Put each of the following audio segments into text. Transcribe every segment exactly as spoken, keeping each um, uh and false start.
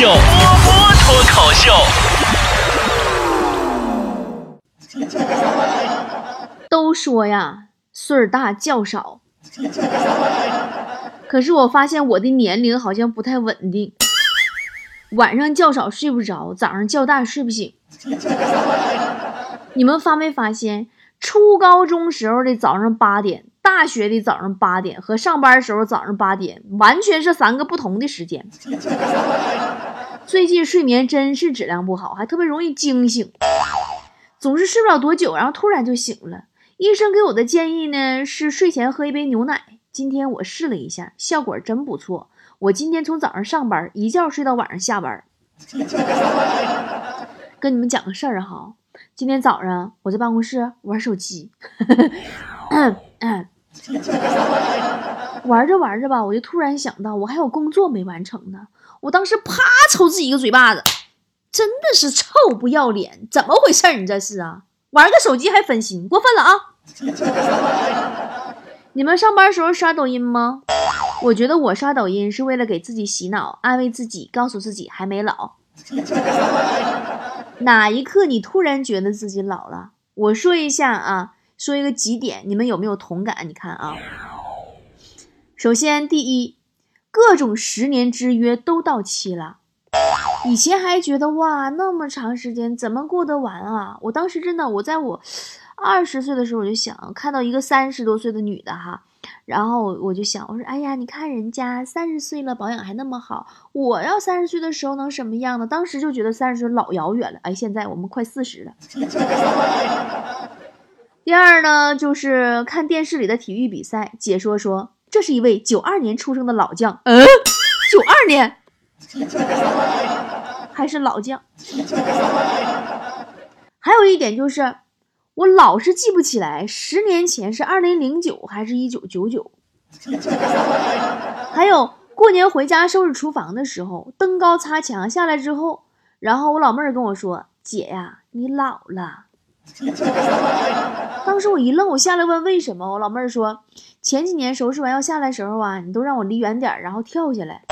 秀，波波脱口秀。都说呀，岁儿大觉少，可是我发现我的年龄好像不太稳定，晚上觉少睡不着，早上觉大睡不醒。你们发没发现，初高中时候的早上八点，大学的早上八点和上班时候早上八点完全是三个不同的时间。最近睡眠真是质量不好，还特别容易惊醒，总是睡不了多久，然后突然就醒了。医生给我的建议呢是睡前喝一杯牛奶，今天我试了一下，效果真不错。我今天从早上上班一觉睡到晚上下班。跟你们讲个事儿哈，今天早上我在办公室玩手机。玩着玩着吧，我就突然想到我还有工作没完成呢，我当时啪抽自己一个嘴巴子，真的是臭不要脸，怎么回事你这是啊，玩个手机还分心，过分了啊。你们上班时候刷抖音吗？我觉得我刷抖音是为了给自己洗脑，安慰自己，告诉自己还没老。哪一刻你突然觉得自己老了？我说一下啊，说一个几点，你们有没有同感？你看啊，首先第一，各种十年之约都到期了。以前还觉得哇，那么长时间怎么过得完啊？我当时真的，我在我二十岁的时候我就想，看到一个三十多岁的女的哈，然后我就想，我说哎呀，你看人家三十岁了保养还那么好，我要三十岁的时候能什么样呢？当时就觉得三十岁老遥远了，哎，现在我们快四十了。第二呢，就是看电视里的体育比赛，解说说这是一位九二年出生的老将，嗯，九二年还是老将。还有一点就是，我老是记不起来，十年前是二零零九还是一九九九。还有过年回家收拾厨房的时候，登高擦墙下来之后，然后我老妹儿跟我说：“姐呀，你老了。”当时我一愣，我下来问为什么，我老妹儿说前几年收拾完要下来时候啊，你都让我离远点然后跳下来，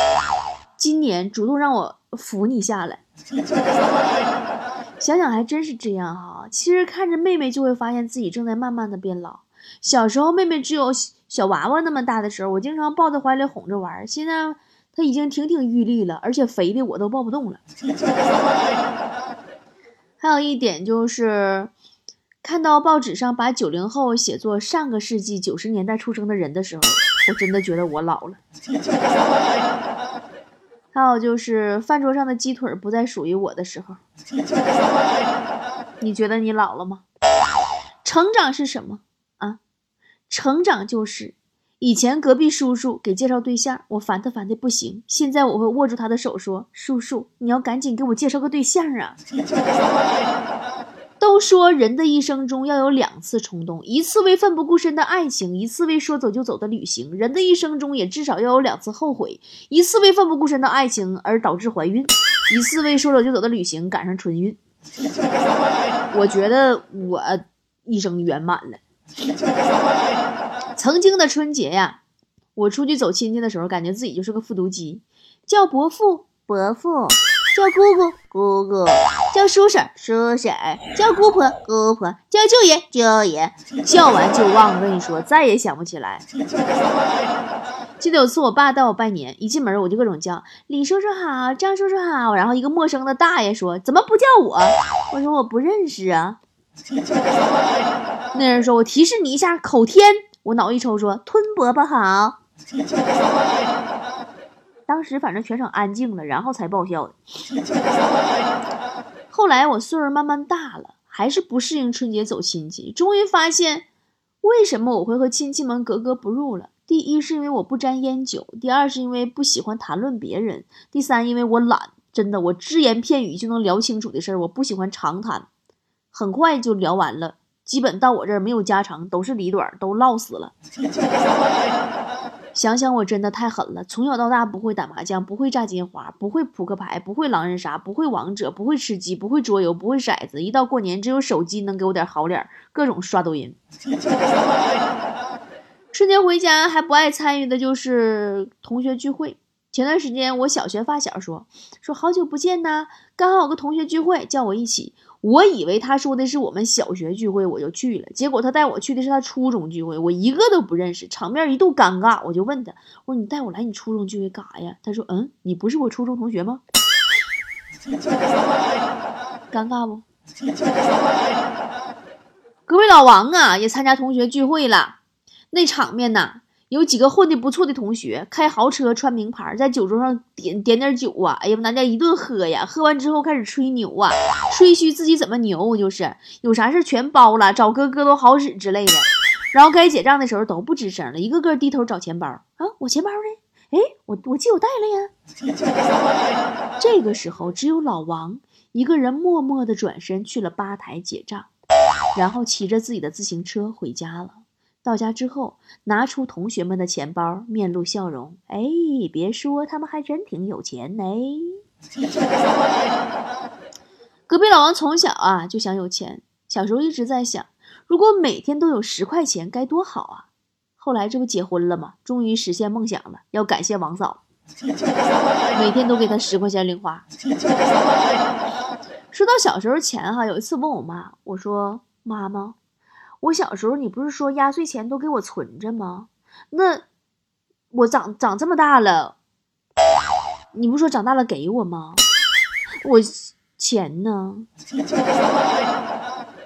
今年主动让我扶你下来。想想还真是这样哈。其实看着妹妹就会发现自己正在慢慢的变老，小时候妹妹只有小娃娃那么大的时候，我经常抱在怀里哄着玩，现在她已经亭亭玉立了，而且肥的我都抱不动了。还有一点就是看到报纸上把九零后写作上个世纪九十年代出生的人的时候，我真的觉得我老了。还有就是饭桌上的鸡腿不再属于我的时候。你觉得你老了吗？成长是什么啊？成长就是以前隔壁叔叔给介绍对象，我烦他烦的不行，现在我会握住他的手说，叔叔你要赶紧给我介绍个对象啊。都说人的一生中要有两次冲动，一次为奋不顾身的爱情，一次为说走就走的旅行。人的一生中也至少要有两次后悔，一次为奋不顾身的爱情而导致怀孕，一次为说走就走的旅行赶上纯孕。我觉得我一生圆满了。曾经的春节呀，我出去走亲戚的时候，感觉自己就是个复读机，叫伯父伯父，叫姑姑姑姑，叫叔婶叔婶，叫姑婆姑婆，叫舅爷舅爷，叫完就忘了，跟你说再也想不起来。记得有次我爸带我拜年，一进门我就各种叫李叔叔好，张叔叔好，然后一个陌生的大爷说怎么不叫我，我说我不认识啊。那人说我提示你一下，口天。我脑一抽说吞伯伯好。当时反正全场安静了，然后才爆笑的。后来我岁数慢慢大了，还是不适应春节走亲戚，终于发现为什么我会和亲戚们格格不入了。第一是因为我不沾烟酒，第二是因为不喜欢谈论别人，第三因为我懒，真的我只言片语就能聊清楚的事儿，我不喜欢长谈，很快就聊完了，基本到我这儿没有家常，都是里短，都唠死了。想想我真的太狠了，从小到大不会打麻将，不会炸金花，不会扑克牌，不会狼人杀，不会王者，不会吃鸡，不会桌游，不会骰子，一到过年只有手机能给我点好脸，各种刷抖音。春节回家还不爱参与的就是同学聚会，前段时间我小学发小说说好久不见呐，刚好有个同学聚会叫我一起，我以为他说的是我们小学聚会，我就去了，结果他带我去的是他初中聚会，我一个都不认识，场面一度尴尬。我就问他，我说你带我来你初中聚会干啥呀？他说嗯，你不是我初中同学吗？尴尬不？各位老王啊，也参加同学聚会了，那场面呐。有几个混得不错的同学，开豪车穿名牌，在酒桌上点点点酒啊，哎呀，大家一顿喝呀，喝完之后开始吹牛啊，吹嘘自己怎么牛，就是有啥事全包了，找哥哥都好使之类的。然后该结账的时候都不吱声了，一个个低头找钱包啊，我钱包呢？哎，我我记我带了呀。这个时候只有老王一个人默默地转身去了吧台结账，然后骑着自己的自行车回家了。到家之后拿出同学们的钱包，面露笑容，哎，别说他们还真挺有钱呢。隔壁老王从小啊就想有钱，小时候一直在想，如果每天都有十块钱该多好啊。后来这不结婚了吗？终于实现梦想了，要感谢王嫂，每天都给他十块钱零花。说到小时候钱哈，有一次问我妈，我说妈妈，我小时候你不是说压岁钱都给我存着吗？那我长长这么大了，你不是说长大了给我吗？我钱呢？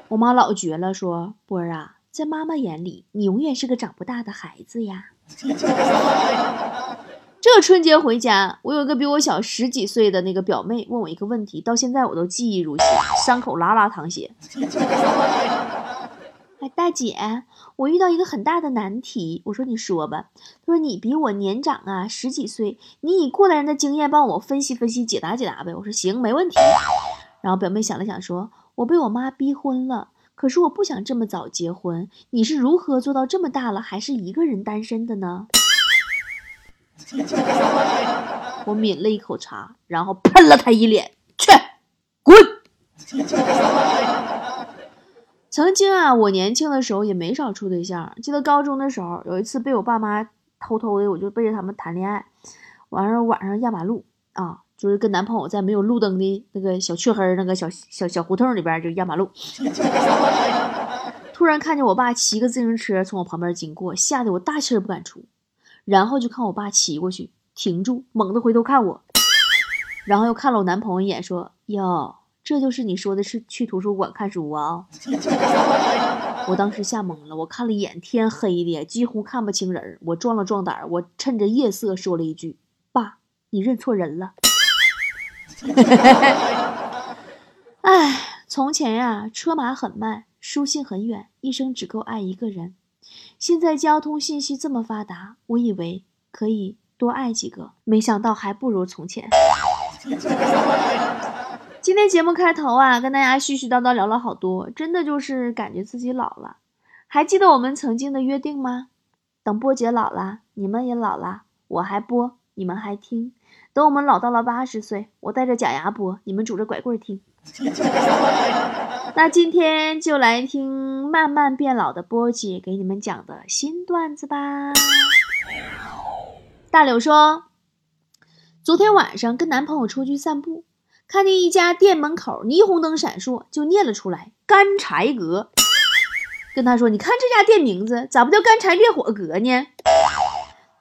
我妈老绝了，说波儿啊，在妈妈眼里你永远是个长不大的孩子呀。这个春节回家，我有一个比我小十几岁的那个表妹问我一个问题，到现在我都记忆如新，伤口拉拉淌血。哎，大姐，我遇到一个很大的难题。我说你说吧。她说你比我年长啊十几岁，你以过来人的经验帮我分析分析，解答解答呗。我说行，没问题。然后表妹想了想说，我被我妈逼婚了，可是我不想这么早结婚，你是如何做到这么大了还是一个人单身的呢？我抿了一口茶，然后喷了她一脸，去滚。曾经啊，我年轻的时候也没少处对象。记得高中的时候，有一次被我爸妈偷偷的，我就背着他们谈恋爱，晚上晚上压马路啊，就是跟男朋友在没有路灯的那个小雀黑那个小小小胡同里边就压马路。突然看见我爸骑个自行车从我旁边经过，吓得我大气儿不敢出。然后就看我爸骑过去，停住，猛地回头看我，然后又看了我男朋友一眼，说：“哟。”这就是你说的是去图书馆看书啊、哦、我当时吓懵了，我看了一眼天黑的几乎看不清人，我壮了壮胆，我趁着夜色说了一句，爸，你认错人了。哎，从前呀、啊、车马很慢，书信很远，一生只够爱一个人。现在交通信息这么发达，我以为可以多爱几个，没想到还不如从前。今天节目开头啊，跟大家絮絮叨叨聊了好多，真的就是感觉自己老了。还记得我们曾经的约定吗？等波姐老了，你们也老了，我还播，你们还听。等我们老到了八十岁，我带着假牙播，你们拄着拐棍听。那今天就来听慢慢变老的波姐给你们讲的新段子吧。大柳说，昨天晚上跟男朋友出去散步，看见一家店门口霓虹灯闪烁，就念了出来，干柴阁。跟他说，你看这家店名字咋不叫干柴烈火阁呢？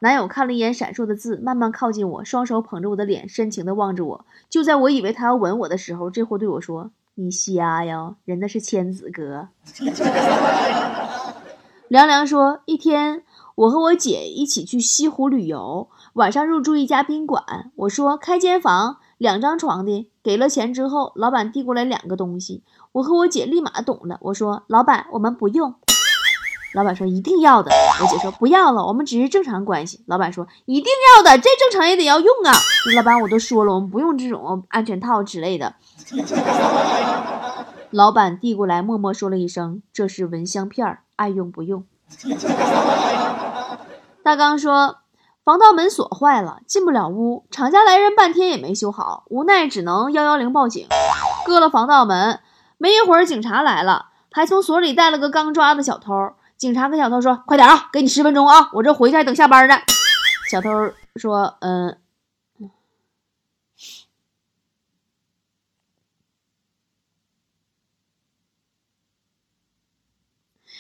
男友看了一眼闪烁的字，慢慢靠近我，双手捧着我的脸，深情地望着我。就在我以为他要吻我的时候，这货对我说，你瞎呀，人那是千子阁。凉凉说，一天我和我姐一起去西湖旅游，晚上入住一家宾馆，我说开间房两张床的，给了钱之后，老板递过来两个东西，我和我姐立马懂了，我说老板我们不用，老板说一定要的，我姐说不要了，我们只是正常关系，老板说一定要的，这正常也得要用啊，老板我都说了我们不用这种安全套之类的。老板递过来默默说了一声，这是蚊香片，爱用不用。大刚说，防盗门锁坏了，进不了屋，厂家来人半天也没修好，无奈只能一一零报警，割了防盗门。没一会儿警察来了，还从所里带了个刚抓的小偷，警察跟小偷说，快点啊，给你十分钟啊，我这回去还等下班呢。小偷说嗯、呃、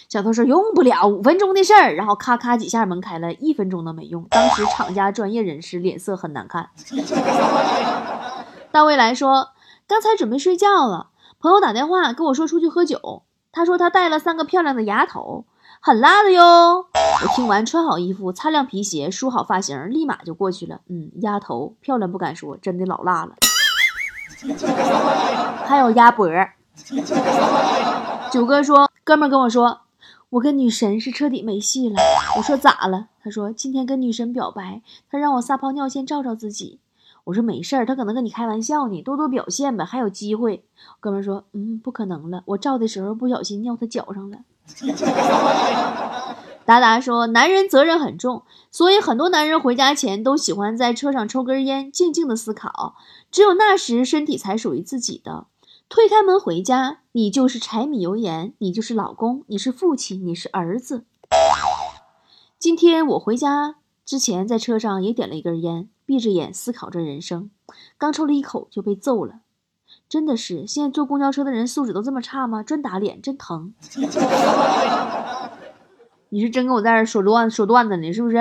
小偷说用不了五分钟的事儿，然后咔咔几下门开了，一分钟都没用。当时厂家专业人士脸色很难看。大未来说刚才准备睡觉了，朋友打电话跟我说出去喝酒，他说他带了三个漂亮的牙头，很辣的哟。我听完穿好衣服，擦亮皮鞋，梳好发型，立马就过去了。嗯，鸭头漂亮不敢说，真的老辣了。还有鸭脖。九哥说哥们跟我说我跟女神是彻底没戏了。我说咋了？他说今天跟女神表白，他让我撒泡尿先照照自己。我说没事儿，他可能跟你开玩笑呢，多多表现呗，还有机会。哥们说嗯，不可能了，我照的时候不小心尿他脚上了。达达说男人责任很重，所以很多男人回家前都喜欢在车上抽根烟，静静的思考，只有那时身体才属于自己的。推开门回家，你就是柴米油盐，你就是老公，你是父亲，你是儿子。今天我回家之前在车上也点了一根烟，闭着眼思考着人生，刚抽了一口就被揍了。真的是现在坐公交车的人素质都这么差吗？真打脸，真疼。你是真跟我在这说段说段子呢是不是？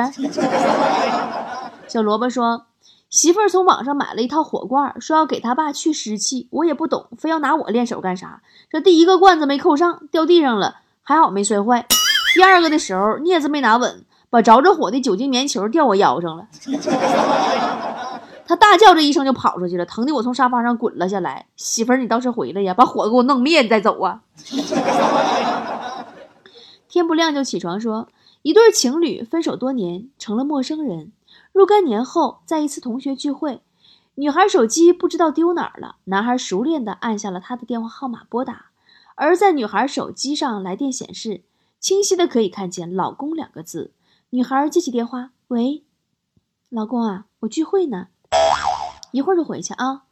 小萝卜说媳妇儿从网上买了一套火罐，说要给他爸去湿气，我也不懂，非要拿我练手干啥。这第一个罐子没扣上，掉地上了，还好没摔坏。第二个的时候镊子没拿稳，把着着火的酒精棉球掉我腰上了。他大叫着一声就跑出去了，疼得我从沙发上滚了下来。媳妇儿，你倒是回来呀，把火给我弄灭你再走啊！天不亮就起床说，一对情侣分手多年，成了陌生人。若干年后，在一次同学聚会，女孩手机不知道丢哪儿了，男孩熟练地按下了她的电话号码拨打，而在女孩手机上来电显示，清晰的可以看见"老公"两个字。女孩接起电话，喂，老公啊，我聚会呢。一会儿就回去啊。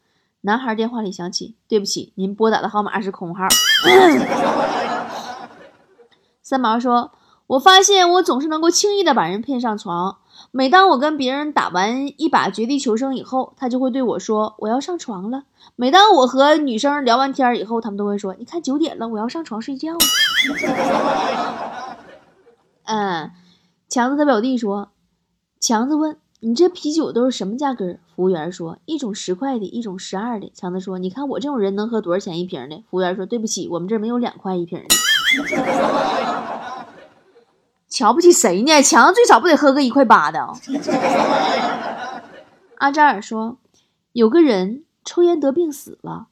男孩电话里响起，对不起，您拨打的号码是空号。三毛说，我发现我总是能够轻易的把人骗上床，每当我跟别人打完一把绝地求生以后，他就会对我说我要上床了。每当我和女生聊完天以后，他们都会说你看九点了，我要上床睡觉了。嗯，强子他表弟说，强子问你这啤酒都是什么价格？服务员说一种十块的，一种十二的。强子说你看我这种人能喝多少钱一瓶的？服务员说对不起，我们这没有两块一瓶的。瞧不起谁呢？强子最少不得喝个一块八的、哦、阿扎尔说有个人抽烟得病死了，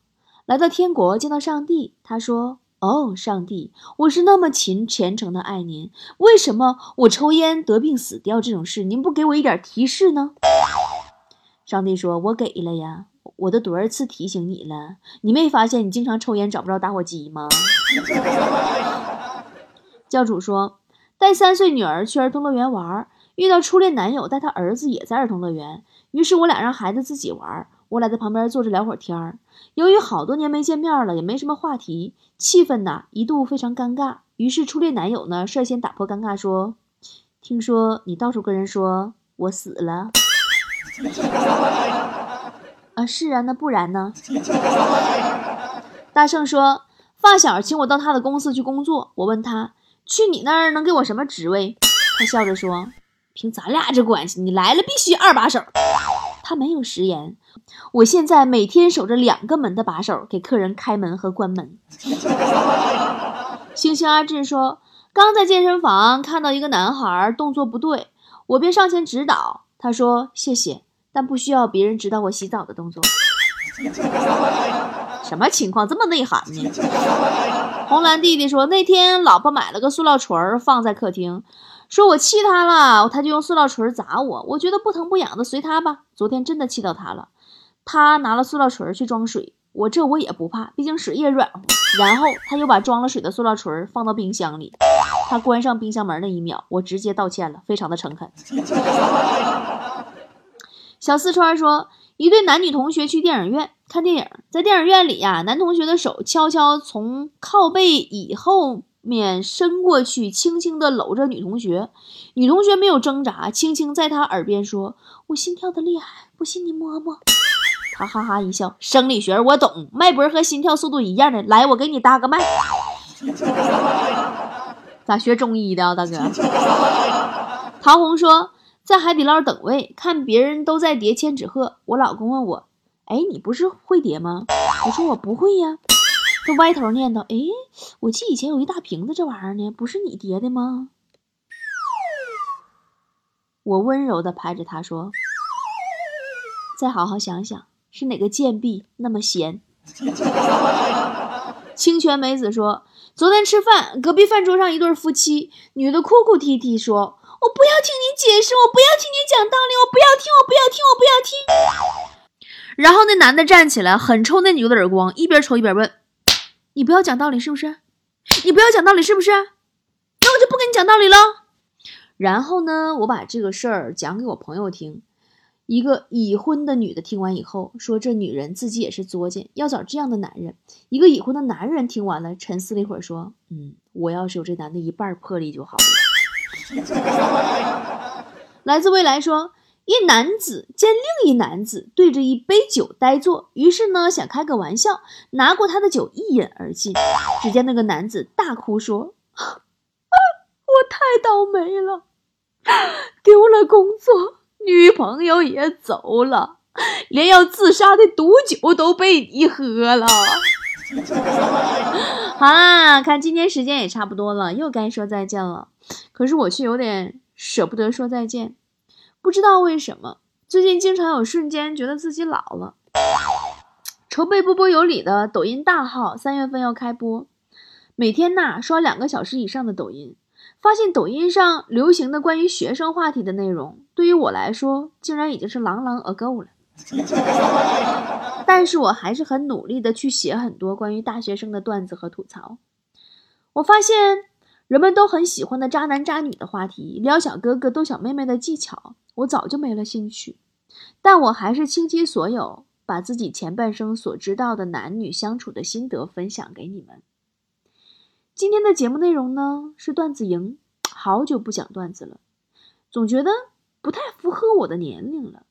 来到天国见到上帝，他说哦，上帝，我是那么勤虔诚的爱您，为什么我抽烟得病死掉这种事您不给我一点提示呢？上帝说我给了呀，我都多少次提醒你了，你没发现你经常抽烟找不着打火机吗？教主说带三岁女儿去儿童乐园玩，遇到初恋男友带他儿子也在儿童乐园，于是我俩让孩子自己玩，我俩在旁边坐着聊会儿天。由于好多年没见面了，也没什么话题，气氛呢一度非常尴尬。于是初恋男友呢率先打破尴尬说，听说你到处跟人说我死了。啊，是啊，那不然呢？大圣说发小请我到他的公司去工作，我问他去你那儿能给我什么职位？他笑着说凭咱俩这关系，你来了必须二把手。他没有食言，我现在每天守着两个门的把手，给客人开门和关门。星星阿志说刚在健身房看到一个男孩动作不对，我便上前指导，他说谢谢，但不需要别人指导我洗澡的动作。什么情况这么内涵呢？红蓝弟弟说那天老婆买了个塑料锤放在客厅，说我气他了，他就用塑料锤砸我，我觉得不疼不痒的随他吧。昨天真的气到他了，他拿了塑料锤去装水，我这我也不怕，毕竟水也软和，然后他又把装了水的塑料锤放到冰箱里，他关上冰箱门那一秒我直接道歉了，非常的诚恳。小四川说一对男女同学去电影院看电影，在电影院里呀、啊，男同学的手悄悄从靠背椅后面伸过去，轻轻地搂着女同学，女同学没有挣扎，轻轻在他耳边说我心跳的厉害，不信你摸摸。他哈哈一笑，生理学我懂，脉搏和心跳速度一样的，来我给你搭个脉。咋学中医的啊，大哥？陶红说，在海底捞等位，看别人都在叠千纸鹤，我老公问我，哎，你不是会叠吗？我说我不会呀。他歪头念叨，哎，我记以前有一大瓶子这玩意儿呢，不是你叠的吗？我温柔地拍着他说，再好好想想，是哪个贱婢那么闲？清泉梅子说，昨天吃饭，隔壁饭桌上一对夫妻，女的哭哭啼啼说，我不要听你解释，我不要听你讲道理，我不要听，我不要听，我不要听。然后那男的站起来，狠抽那女的耳光，一边抽一边问，你不要讲道理是不是？你不要讲道理是不是？那我就不跟你讲道理了。然后呢，我把这个事儿讲给我朋友听，一个已婚的女的听完以后说，这女人自己也是作践，要找这样的男人。一个已婚的男人听完了，沉思了一会儿说，嗯，我要是有这男的一半魄力就好了。来自未来说，一男子见另一男子对着一杯酒呆坐，于是呢想开个玩笑，拿过他的酒一饮而尽，只见那个男子大哭说，我太倒霉了，丢了工作，女朋友也走了，连要自杀的毒酒都被你喝了。好啦，看今天时间也差不多了，又该说再见了。可是我却有点舍不得说再见，不知道为什么，最近经常有瞬间觉得自己老了。筹备波波有理的抖音大号三月份要开播，每天呐刷两个小时以上的抖音。发现抖音上流行的关于学生话题的内容，对于我来说竟然已经是朗朗而够了。但是我还是很努力的去写很多关于大学生的段子和吐槽。我发现人们都很喜欢的渣男渣女的话题，撩小哥哥逗小妹妹的技巧，我早就没了兴趣。但我还是倾其所有，把自己前半生所知道的男女相处的心得分享给你们。今天的节目内容呢是段子营，好久不讲段子了，总觉得不太符合我的年龄了，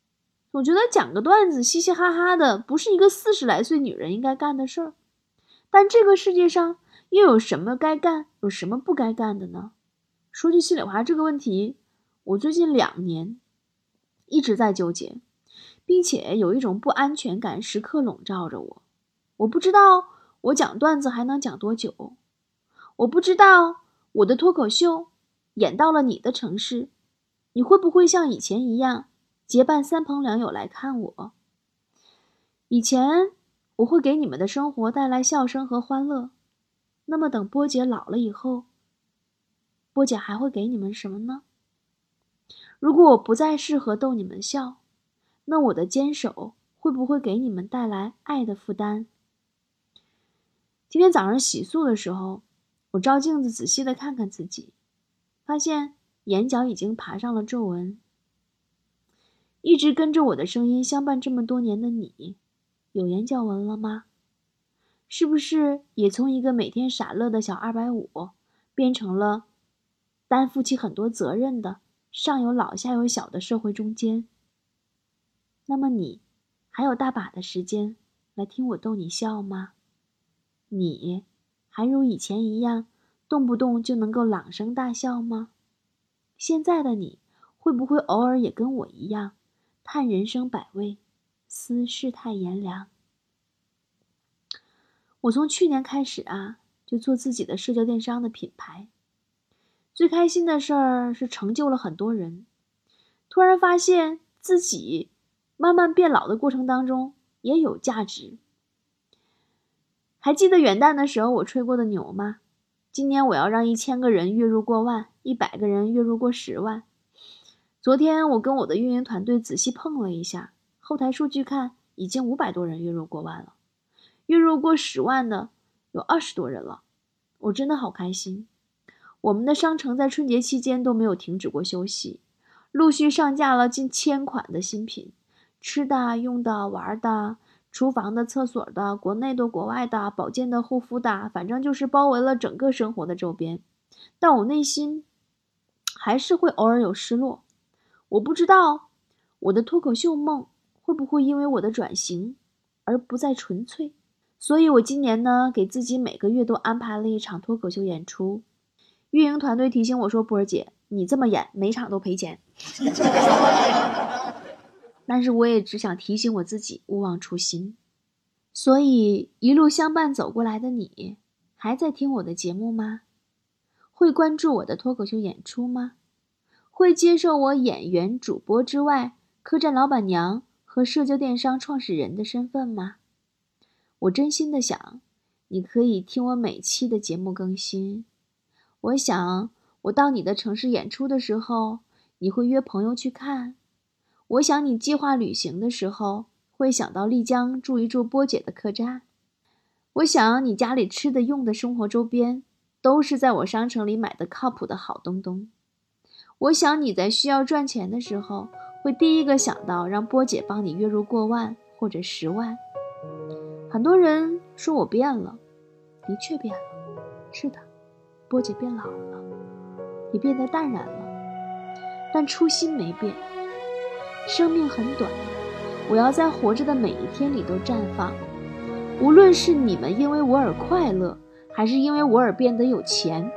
总觉得讲个段子嘻嘻哈哈的不是一个四十来岁女人应该干的事儿。但这个世界上又有什么该干，有什么不该干的呢？说句心里话，这个问题我最近两年一直在纠结，并且有一种不安全感时刻笼罩着我。我不知道我讲段子还能讲多久，我不知道我的脱口秀演到了你的城市，你会不会像以前一样结伴三朋两友来看我？以前我会给你们的生活带来笑声和欢乐，那么等波姐老了以后，波姐还会给你们什么呢？如果我不再适合逗你们笑，那我的坚守会不会给你们带来爱的负担？今天早上洗漱的时候，我照镜子仔细的看看自己，发现眼角已经爬上了皱纹。一直跟着我的声音相伴这么多年的你，有眼角纹了吗？是不是也从一个每天傻乐的小二百五，变成了担负起很多责任的上有老下有小的社会中间？那么你还有大把的时间来听我逗你笑吗？你还如以前一样动不动就能够朗声大笑吗？现在的你会不会偶尔也跟我一样叹人生百味，思世态炎凉？我从去年开始啊就做自己的社交电商的品牌，最开心的事儿是成就了很多人，突然发现自己慢慢变老的过程当中也有价值。还记得元旦的时候我吹过的牛吗？今年我要让一千个人月入过万，一百个人月入过十万。昨天我跟我的运营团队仔细碰了一下，后台数据看已经五百多人月入过万了，月入过十万的有二十多人了，我真的好开心。我们的商城在春节期间都没有停止过休息，陆续上架了近千款的新品，吃的、用的、玩的，厨房的、厕所的，国内的、国外的，保健的、护肤的，反正就是包围了整个生活的周边。但我内心还是会偶尔有失落，我不知道我的脱口秀梦会不会因为我的转型而不再纯粹。所以我今年呢给自己每个月都安排了一场脱口秀演出，运营团队提醒我说：“波儿姐，你这么演，每场都赔钱。”但是我也只想提醒我自己，勿忘初心。所以一路相伴走过来的你，还在听我的节目吗？会关注我的脱口秀演出吗？会接受我演员、主播之外，客栈老板娘和社交电商创始人的身份吗？我真心的想，你可以听我每期的节目更新。我想，我到你的城市演出的时候，你会约朋友去看。我想你计划旅行的时候，会想到丽江住一住波姐的客栈。我想你家里吃的用的生活周边，都是在我商城里买的靠谱的好东东。我想你在需要赚钱的时候，会第一个想到让波姐帮你月入过万或者十万。很多人说我变了，的确变了，是的，波姐变老了，也变得淡然了，但初心没变。生命很短，我要在活着的每一天里都绽放。无论是你们因为我而快乐，还是因为我而变得有钱，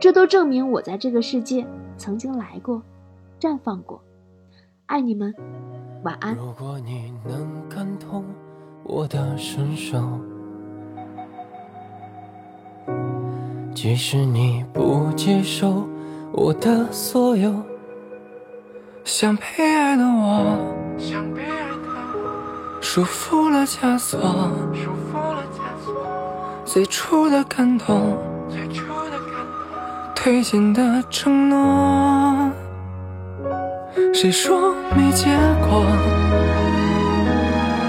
这都证明我在这个世界曾经来过，绽放过。爱你们，晚安。如果你能感动我的伸手，即使你不接受我的所有，想被爱的我，想被爱的我，束缚了枷锁，束缚了枷锁，最初的感动，最初的感动，推进的承诺。谁说没结果？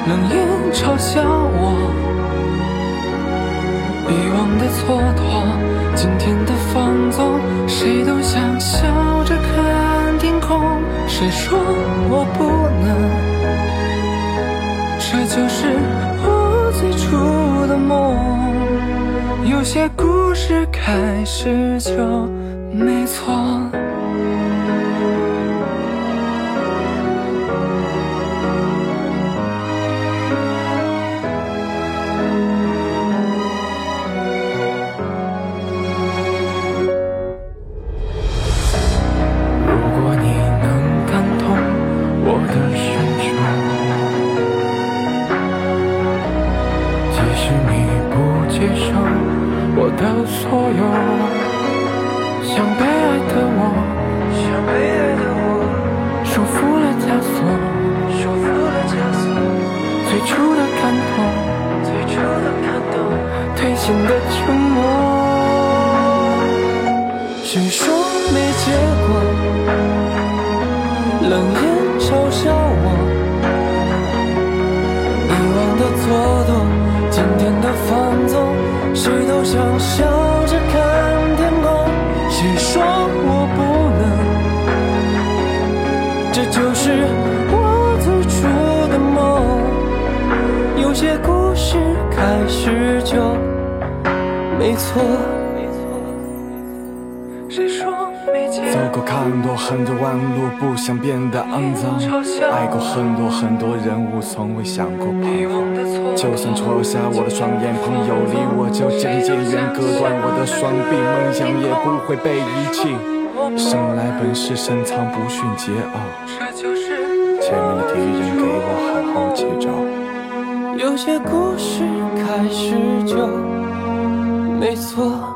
冷眼嘲笑我，以往的蹉跎，今天的放纵，谁都想笑着看天空。谁说我不能？这就是我最初的梦。有些故事开始就没错。爱过很多很多人物，从未想过彷徨。就算戳瞎我的双眼，朋友离我就渐渐远，割断我的双臂，梦想也不会被遗弃。生来本是深藏不逊桀骜，前面的敌人给我好好接招。有些故事开始就没错。